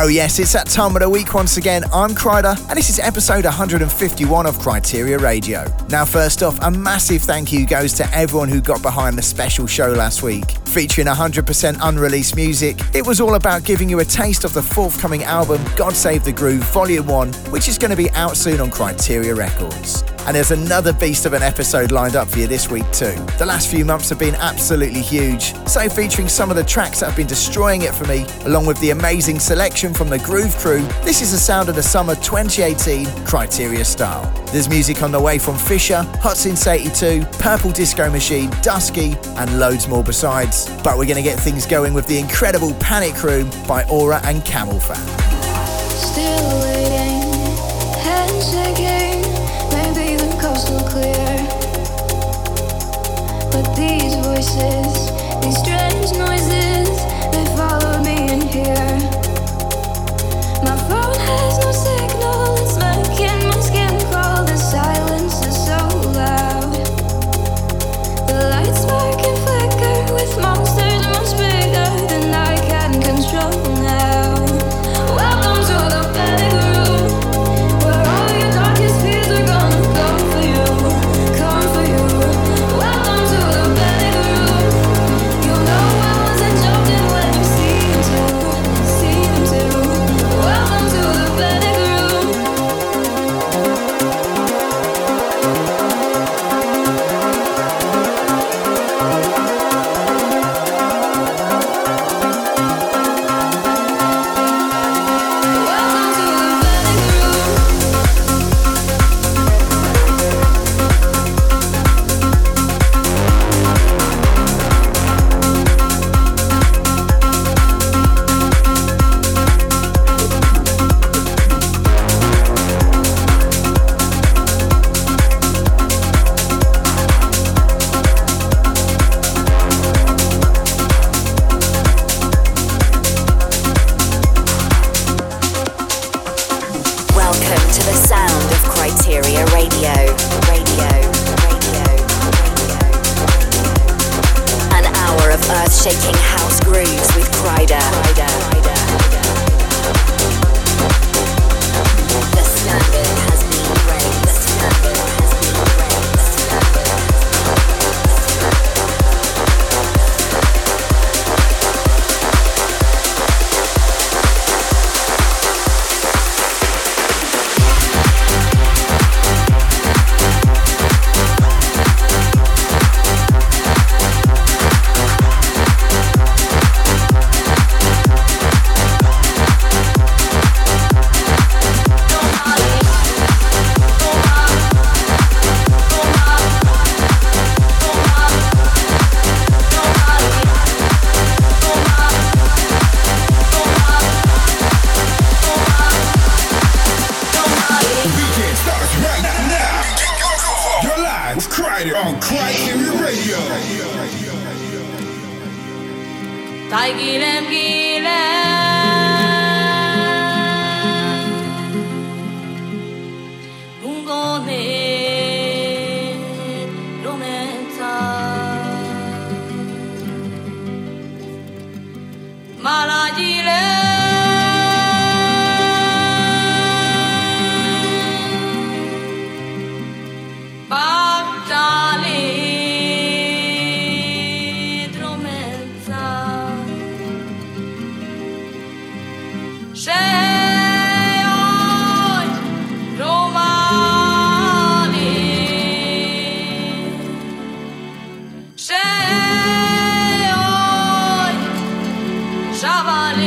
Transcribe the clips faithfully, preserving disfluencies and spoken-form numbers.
Oh yes, it's that time of the week once again. I'm Kryder, and this is episode one hundred fifty-one of Kryteria Radio. Now first off, a massive thank you goes to everyone who got behind the special show last week. Featuring one hundred percent unreleased music, it was all about giving you a taste of the forthcoming album, God Save the Groove Volume one, which is going to be out soon on Kryteria Records. And there's another beast of an episode lined up for you this week too. The last few months have been absolutely huge, so featuring some of the tracks that have been destroying it for me, along with the amazing selection from the Groove Crew, this is the sound of the summer twenty eighteen Kryteria style. There's music on the way from Fisher, Hot Since eighty-two, Purple Disco Machine, Dusky, and loads more besides. But we're going to get things going with the incredible Panic Room by Aura and Camelphat. Still waiting, hands shaking, maybe the coast will clear. But these voices, these strange noises, they follow me in here. My phone has no signal, it's making my skin crawl. The silence is so loud. The lights spark and flicker with monsters much bigger than I can control now. Welcome to the panic room, where all your darkest fears are gonna come for you, come for you. Welcome to the panic room. You know I wasn't joking when you see them too, see them too. Welcome to the panic room. Shabbat. I'm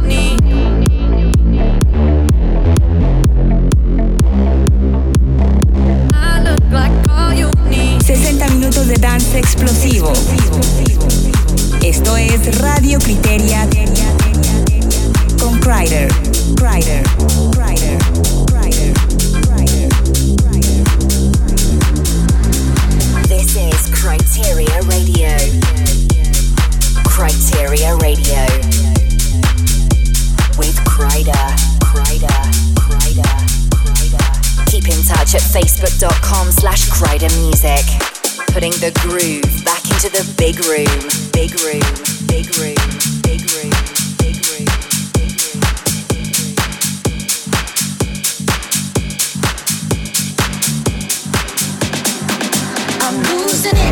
losing it.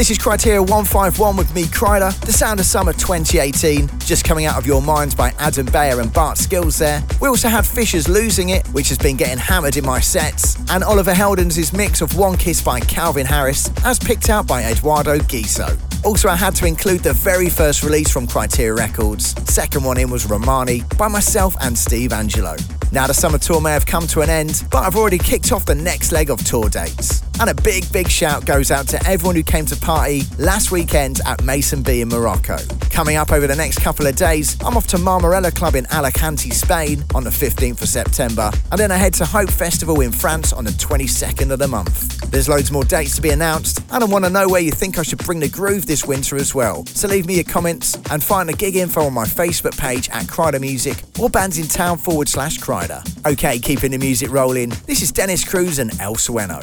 This is Kryteria one fifty-one with me, Kryder, the sound of summer twenty eighteen, just coming out of your minds by Adam Beyer and Bart Skills there. We also had Fisher's Losing It, which has been getting hammered in my sets, and Oliver Heldens' mix of One Kiss by Calvin Harris, as picked out by Eduardo Guiso. Also, I had to include the very first release from Kryteria Records. Second one in was Romani by myself and Steve Angelo. Now the summer tour may have come to an end, but I've already kicked off the next leg of tour dates. And a big, big shout goes out to everyone who came to party last weekend at Mason B in Morocco. Coming up over the next couple of days, I'm off to Marmarella Club in Alicante, Spain on the fifteenth of September, and then I head to Hope Festival in France on the twenty-second of the month. There's loads more dates to be announced, and I want to know where you think I should bring the groove this winter as well. So leave me your comments and find the gig info on my Facebook page at Kryder Music or bands in town forward slash Kryder. Okay, keeping the music rolling, this is Dennis Cruz and El Sueno.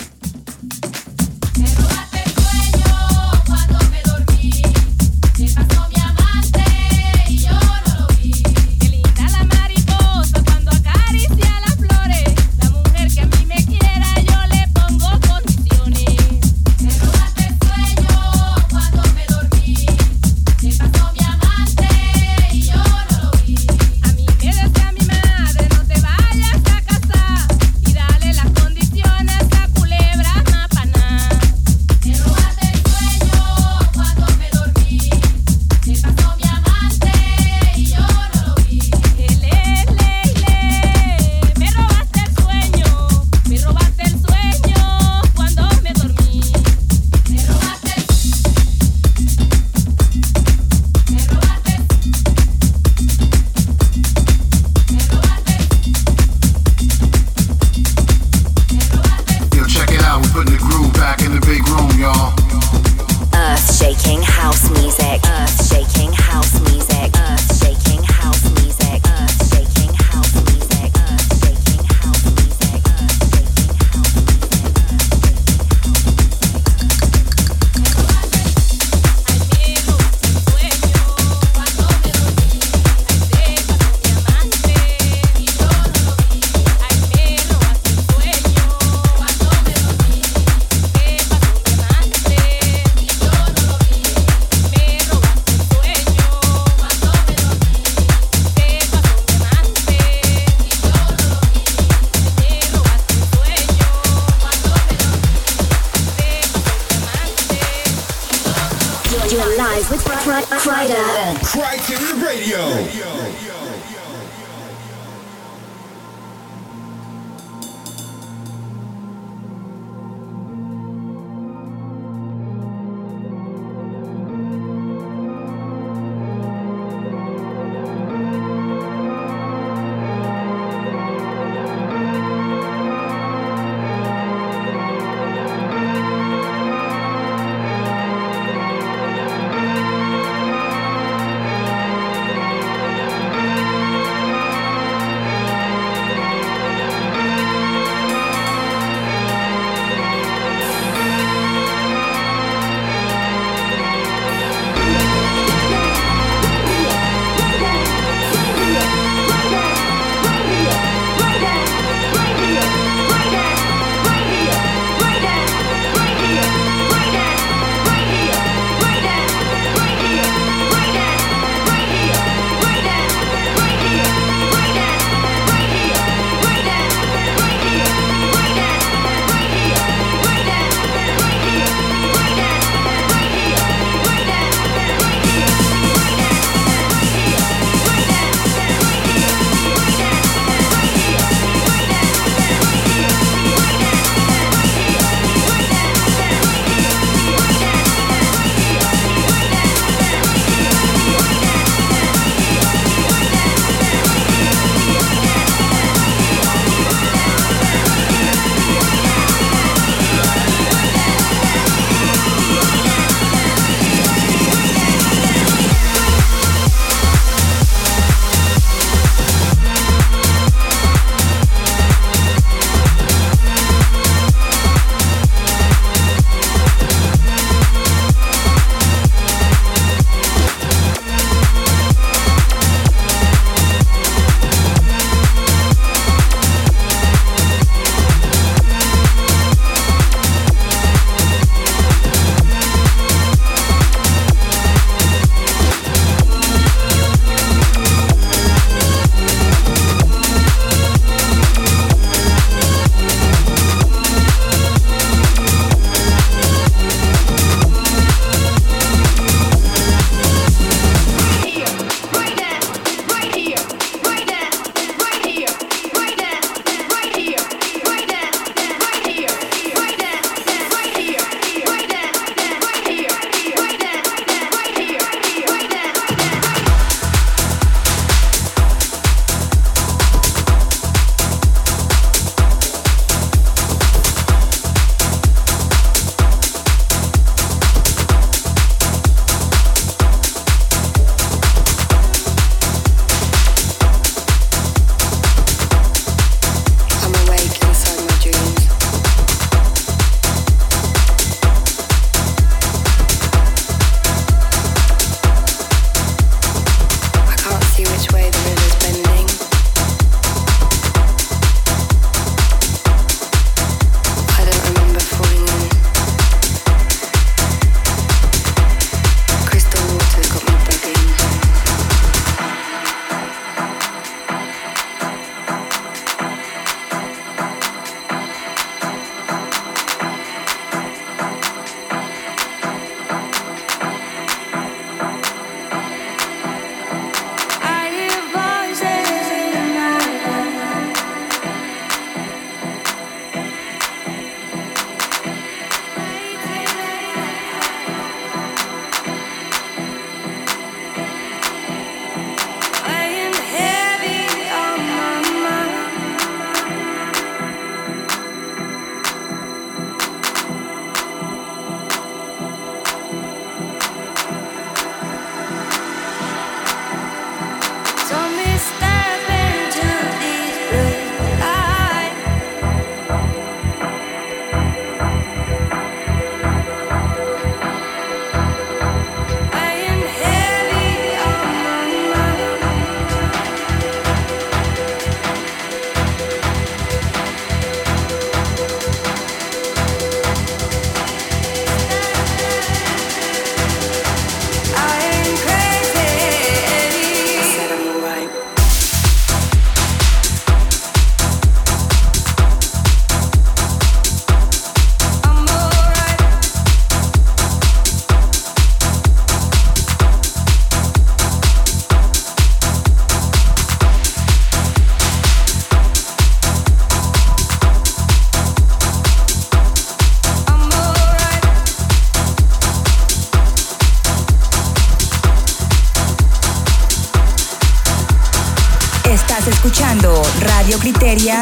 escuchando Radio Kryteria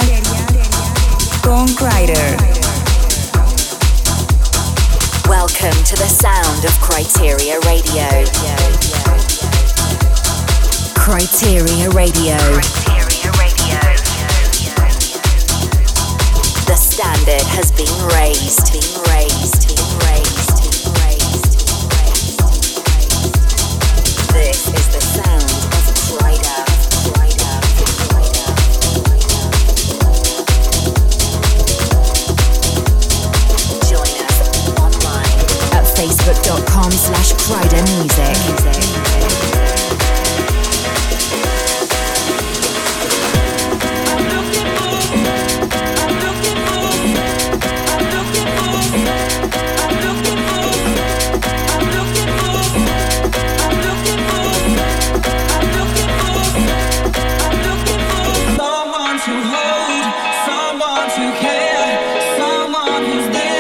con Kryder. Welcome to the sound of Kryteria Radio. Kryteria Radio. Kryteria Radio. The standard has been raised, been raised, been raised, been raised. This is the sound of Kryder. Facebook.com slash Kryder Music. I'm looking for, I'm looking for, I'm looking for, I'm looking for, I'm looking for, I'm looking for, I'm looking for, I'm looking for someone to hold, someone to care, someone who's there.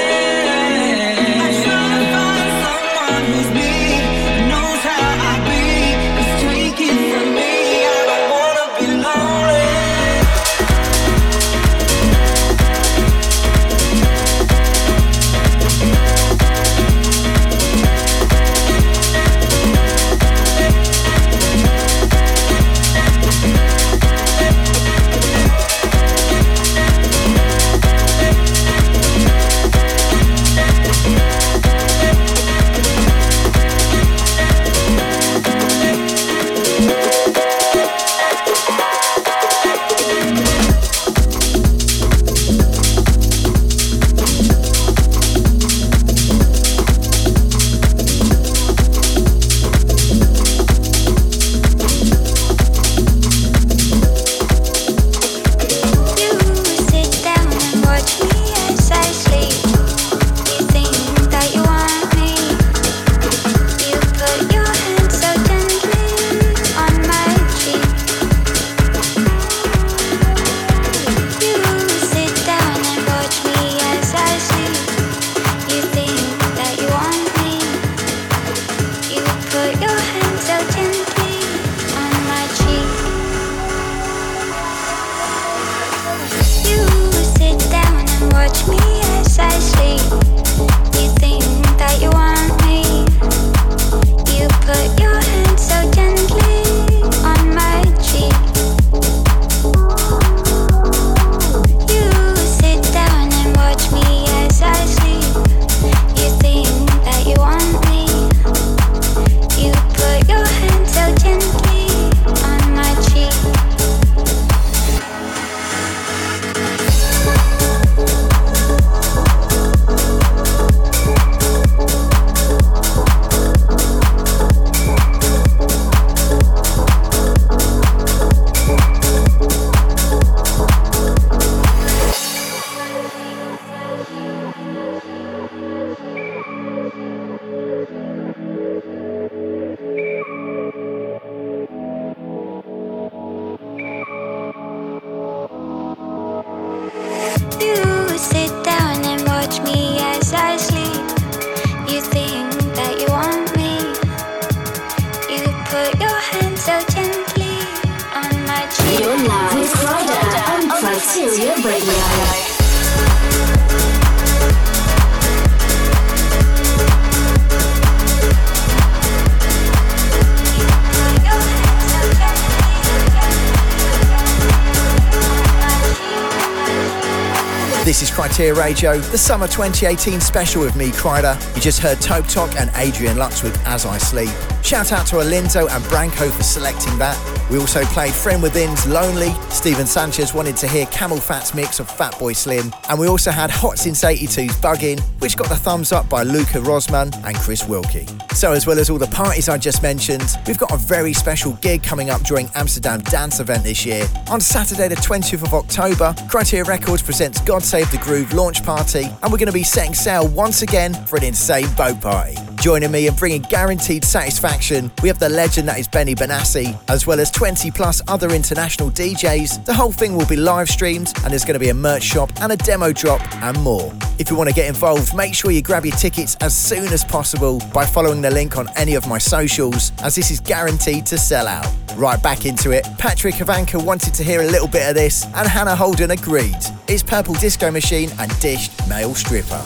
This is Kryteria Radio, the summer twenty eighteen special with me, Kryder. You just heard Tope Tok and Adrian Lutz with As I Sleep. Shout out to Alinzo and Branco for selecting that. We also played Friend Within's Lonely. Steven Sanchez wanted to hear Camelphat's mix of Fatboy Slim. And we also had Hot Since eighty-two's Buggin', which got the thumbs up by Luca Rosman and Chris Wilkie. So as well as all the parties I just mentioned, we've got a very special gig coming up during Amsterdam Dance Event this year. On Saturday the twentieth of October, Kryteria Records presents God Save Save the Groove launch party, and we're going to be setting sail once again for an insane boat party. Joining me and bringing guaranteed satisfaction, we have the legend that is Benny Benassi, as well as twenty plus other international D Js. The whole thing will be live streamed, and there's going to be a merch shop and a demo drop and more. If you want to get involved, make sure you grab your tickets as soon as possible by following the link on any of my socials, as this is guaranteed to sell out. Right back into it. Patrick Avanka wanted to hear a little bit of this, and Hannah Holden agreed. It's Purple Disco Machine and Dished Male Stripper.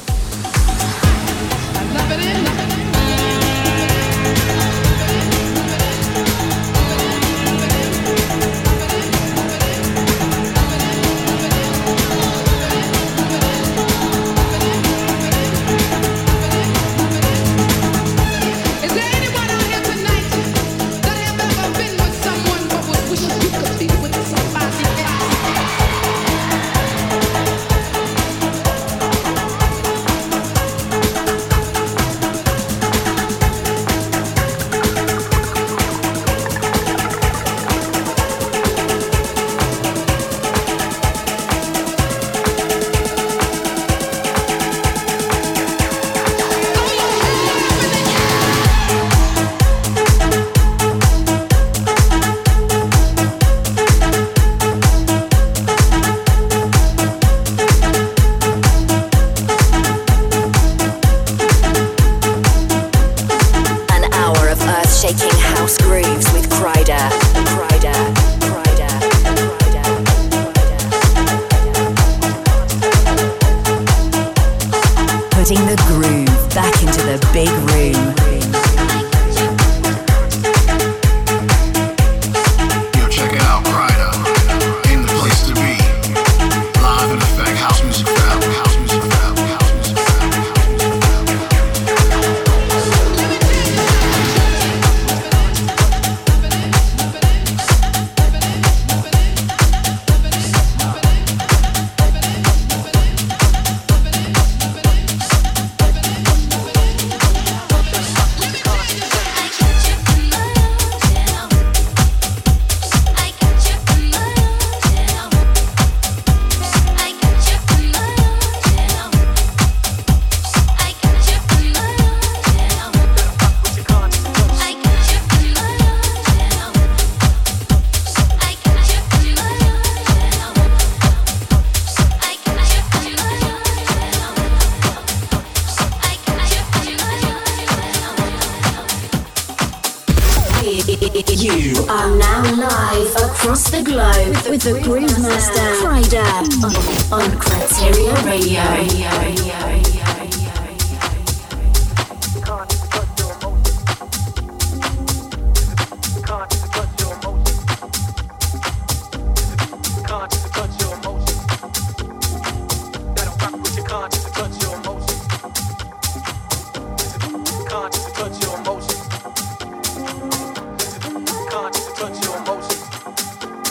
The Groove Master Kryder on, on Kryteria Radio. Radio, Radio.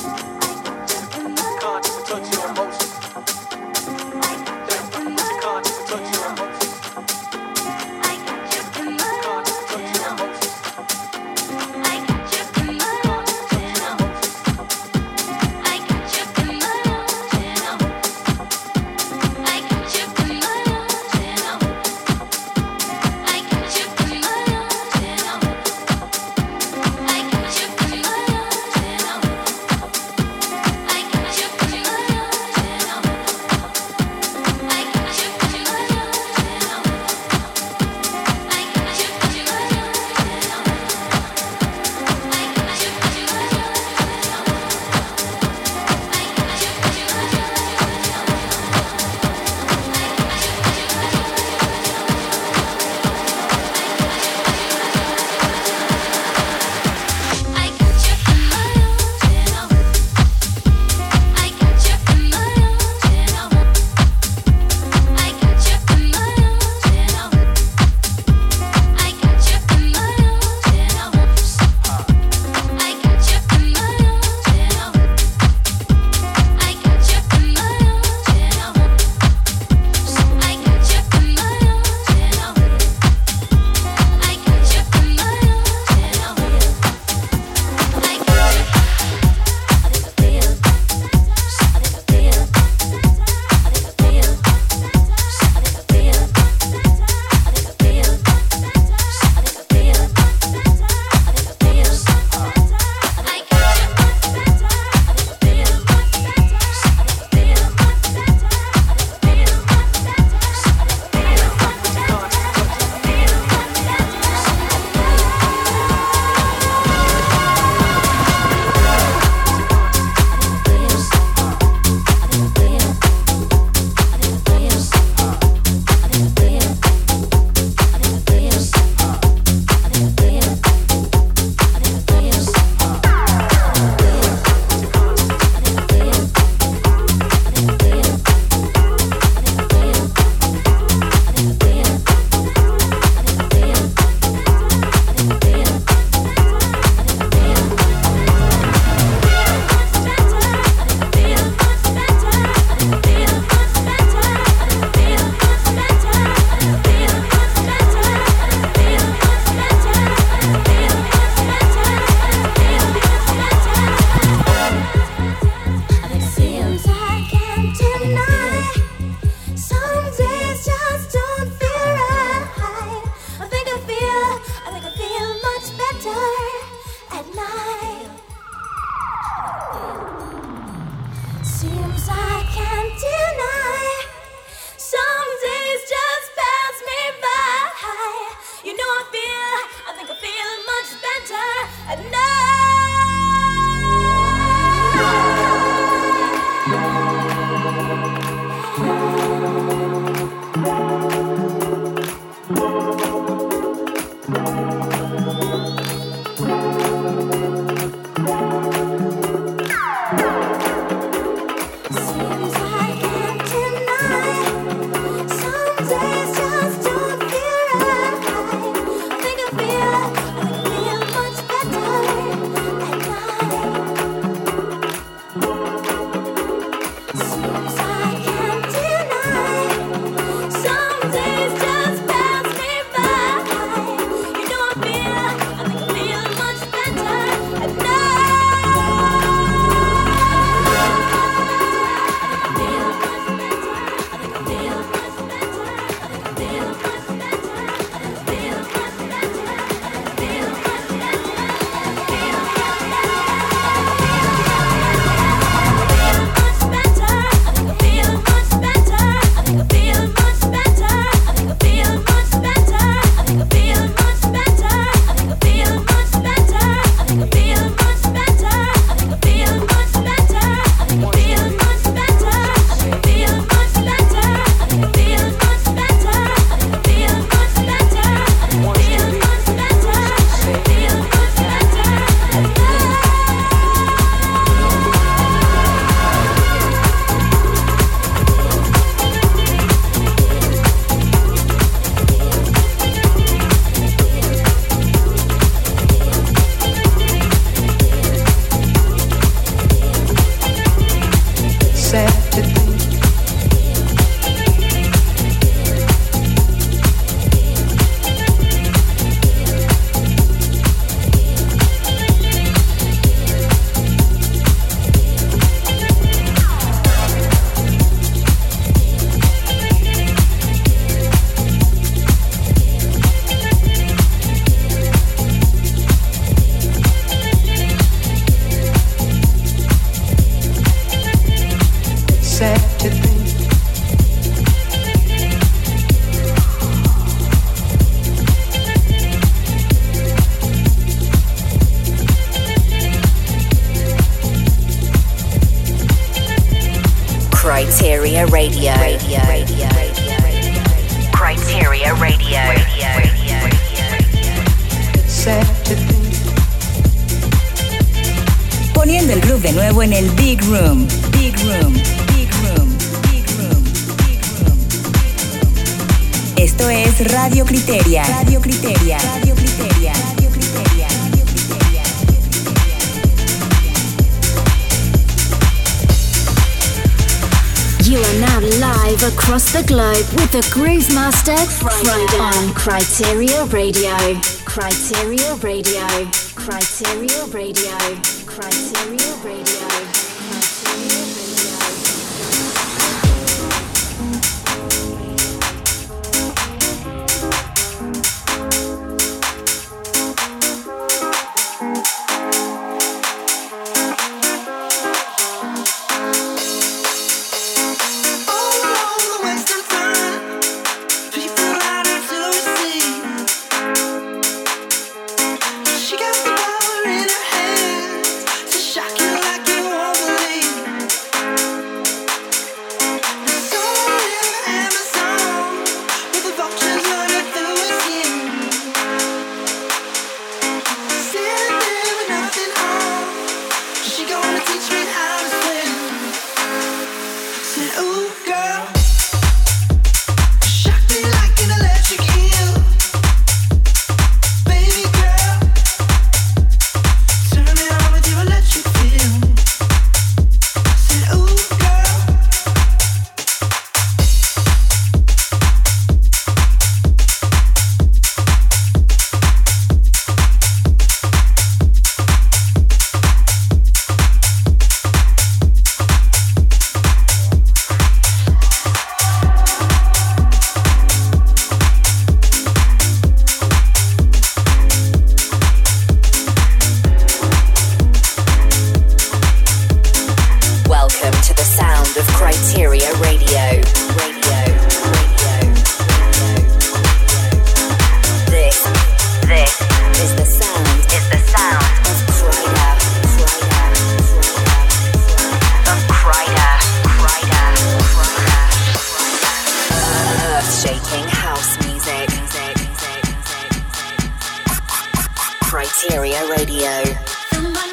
Touch your emotions. Kryteria Radio. Radio. Radio. Kryteria Radio. Radio. Radio. Radio. Poniendo el groove de nuevo en el Big Room. Big Room. Big Room. Big Room. Big Room. Esto es Radio Kryteria. Radio Kryteria. Radio Kryteria. Radio Kryteria. You are now live across the globe with the Groove Master Kryder on Kryteria Radio. Kryteria Radio. Kryteria Radio. Kryteria Radio.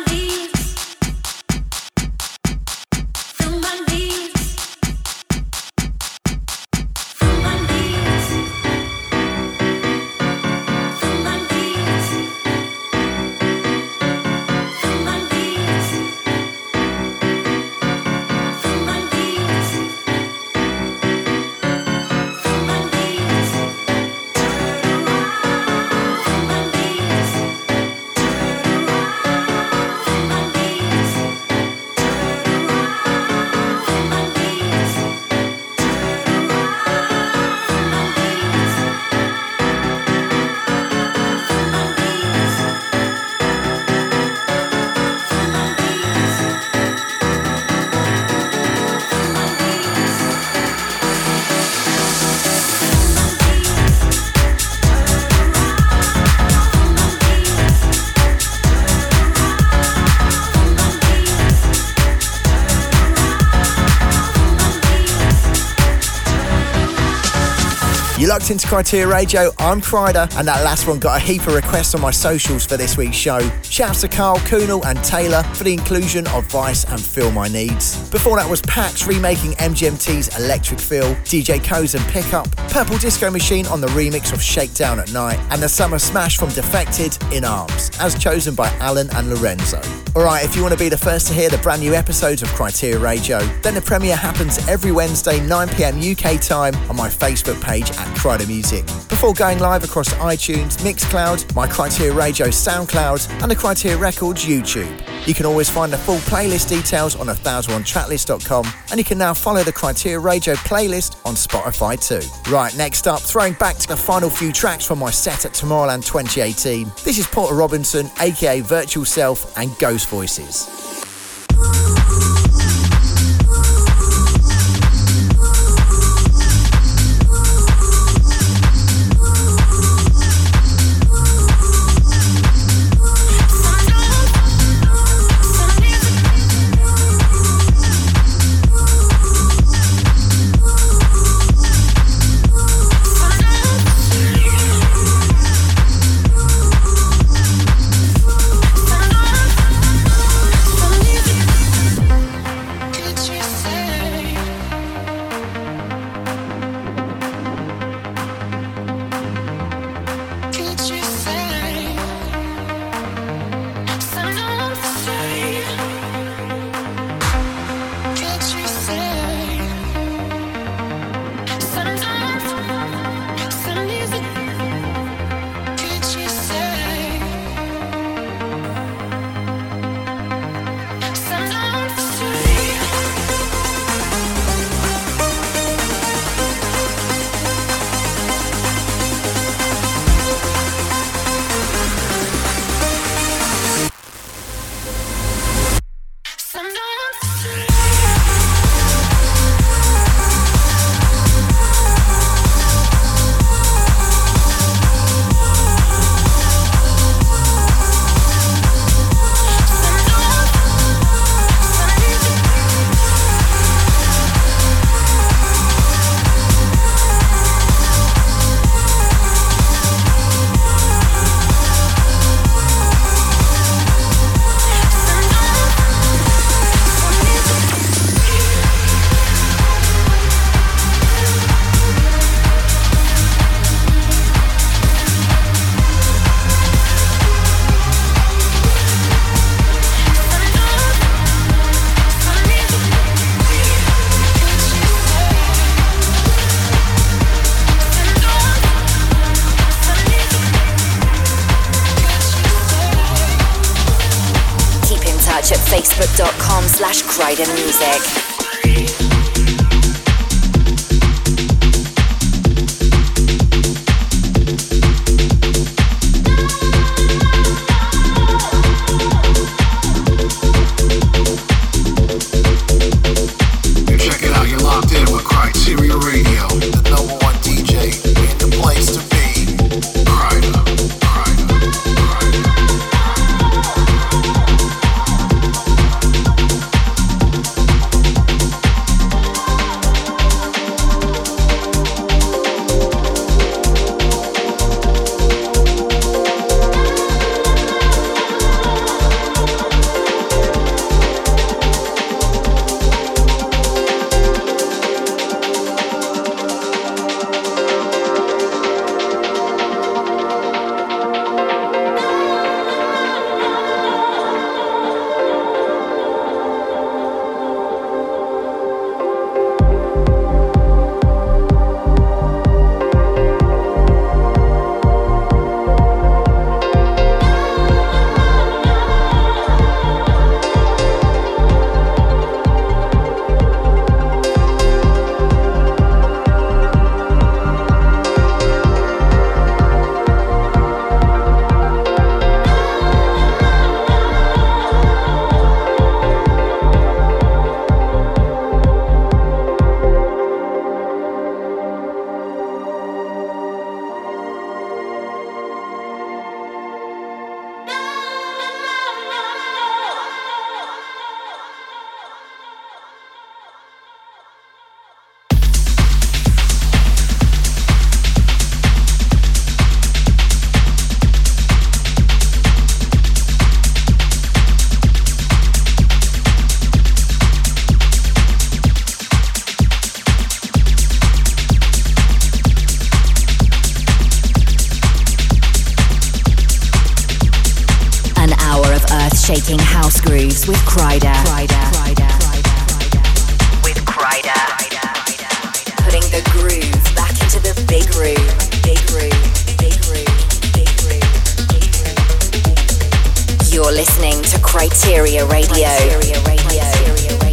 Peace. locked into Kryteria Radio. I'm Kryder, and that last one got a heap of requests on my socials for this week's show. Shouts to Carl, Kunal and Taylor for the inclusion of Vice and Feel My Needs. Before that was Pax remaking M G M T's Electric Feel, D J Co's and Pickup, Purple Disco Machine on the remix of Shakedown at Night, and the Summer Smash from Defected, In Arms, as chosen by Alan and Lorenzo. Alright, if you want to be the first to hear the brand new episodes of Kryteria Radio, then the premiere happens every Wednesday nine p m U K time on my Facebook page at Kryder Music, before going live across iTunes, Mixcloud, my Kryteria Radio SoundCloud and the Kryteria Records YouTube. You can always find the full playlist details on one thousand one tracklist dot com, and you can now follow the Kryteria Radio playlist on Spotify too. Right, next up, throwing back to the final few tracks from my set at Tomorrowland twenty eighteen, this is Porter Robinson, aka Virtual Self, and Ghost Voices. Kryder Music. earth-shaking house grooves with Kryder. With Kryder. Putting the groove back into the big room. Big room. Big room. Big room. Big room. You're listening to Kryteria Radio. Kryteria Radio. Kryteria Radio.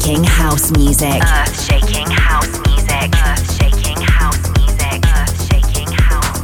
shaking house music. Earth shaking house music. Earth shaking house music. Earth shaking house music. Earth shaking house music. Earth shaking house music. Earth shaking house music.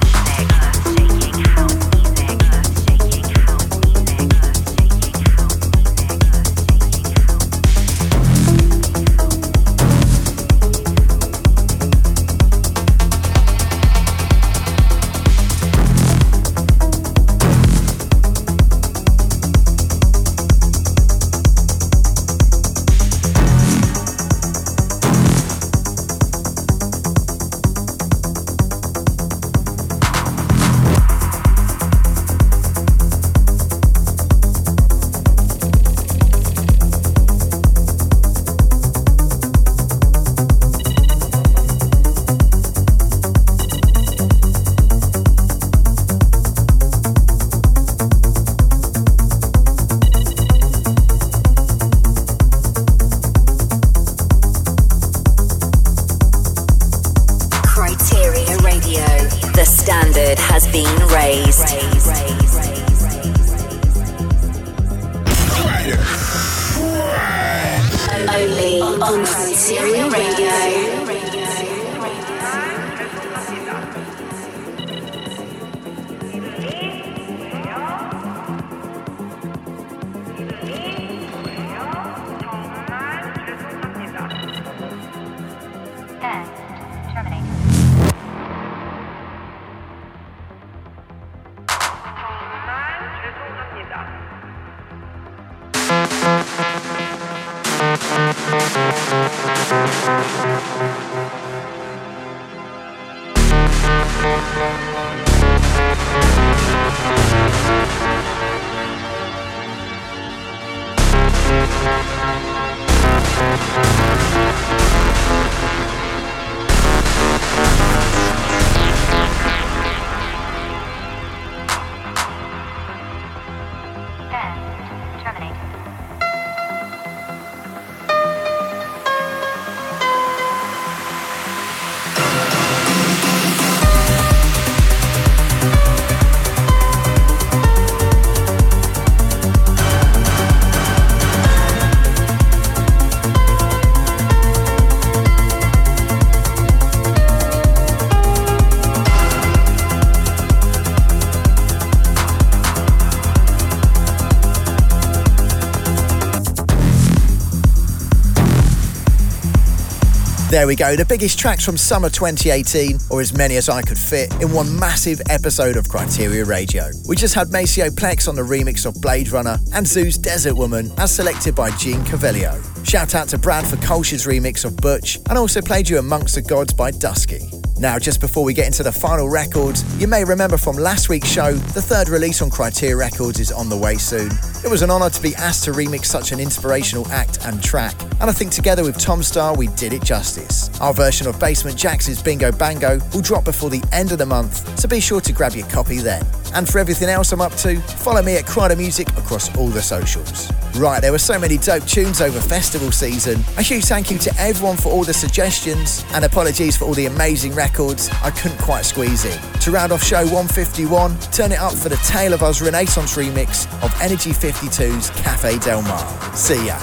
There we go, the biggest tracks from summer twenty eighteen, or as many as I could fit, in one massive episode of Kryteria Radio. We just had Maceo Plex on the remix of Blade Runner and Zoo's Desert Woman, as selected by Gene Cavelio. Shout out to Brad for Kolsch's remix of Butch, and also played you Amongst the Gods by Dusky. Now, just before we get into the final records, you may remember from last week's show, the third release on Kryteria Records is on the way soon. It was an honour to be asked to remix such an inspirational act and track, and I think together with Tom Starr, we did it justice. Our version of Basement Jax's Bingo Bango will drop before the end of the month, so be sure to grab your copy then. And for everything else I'm up to, follow me at Kryder Music across all the socials. Right, there were so many dope tunes over festival season. A huge thank you to everyone for all the suggestions, and apologies for all the amazing records I couldn't quite squeeze in. To round off show one fifty-one, turn it up for the Tale of Us Renaissance remix of Energy fifty-two's Café Del Mar. See ya.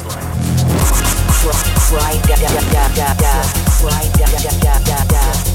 Cry, cry, da, da, da, da, da. Cry, da, da, da, da, da.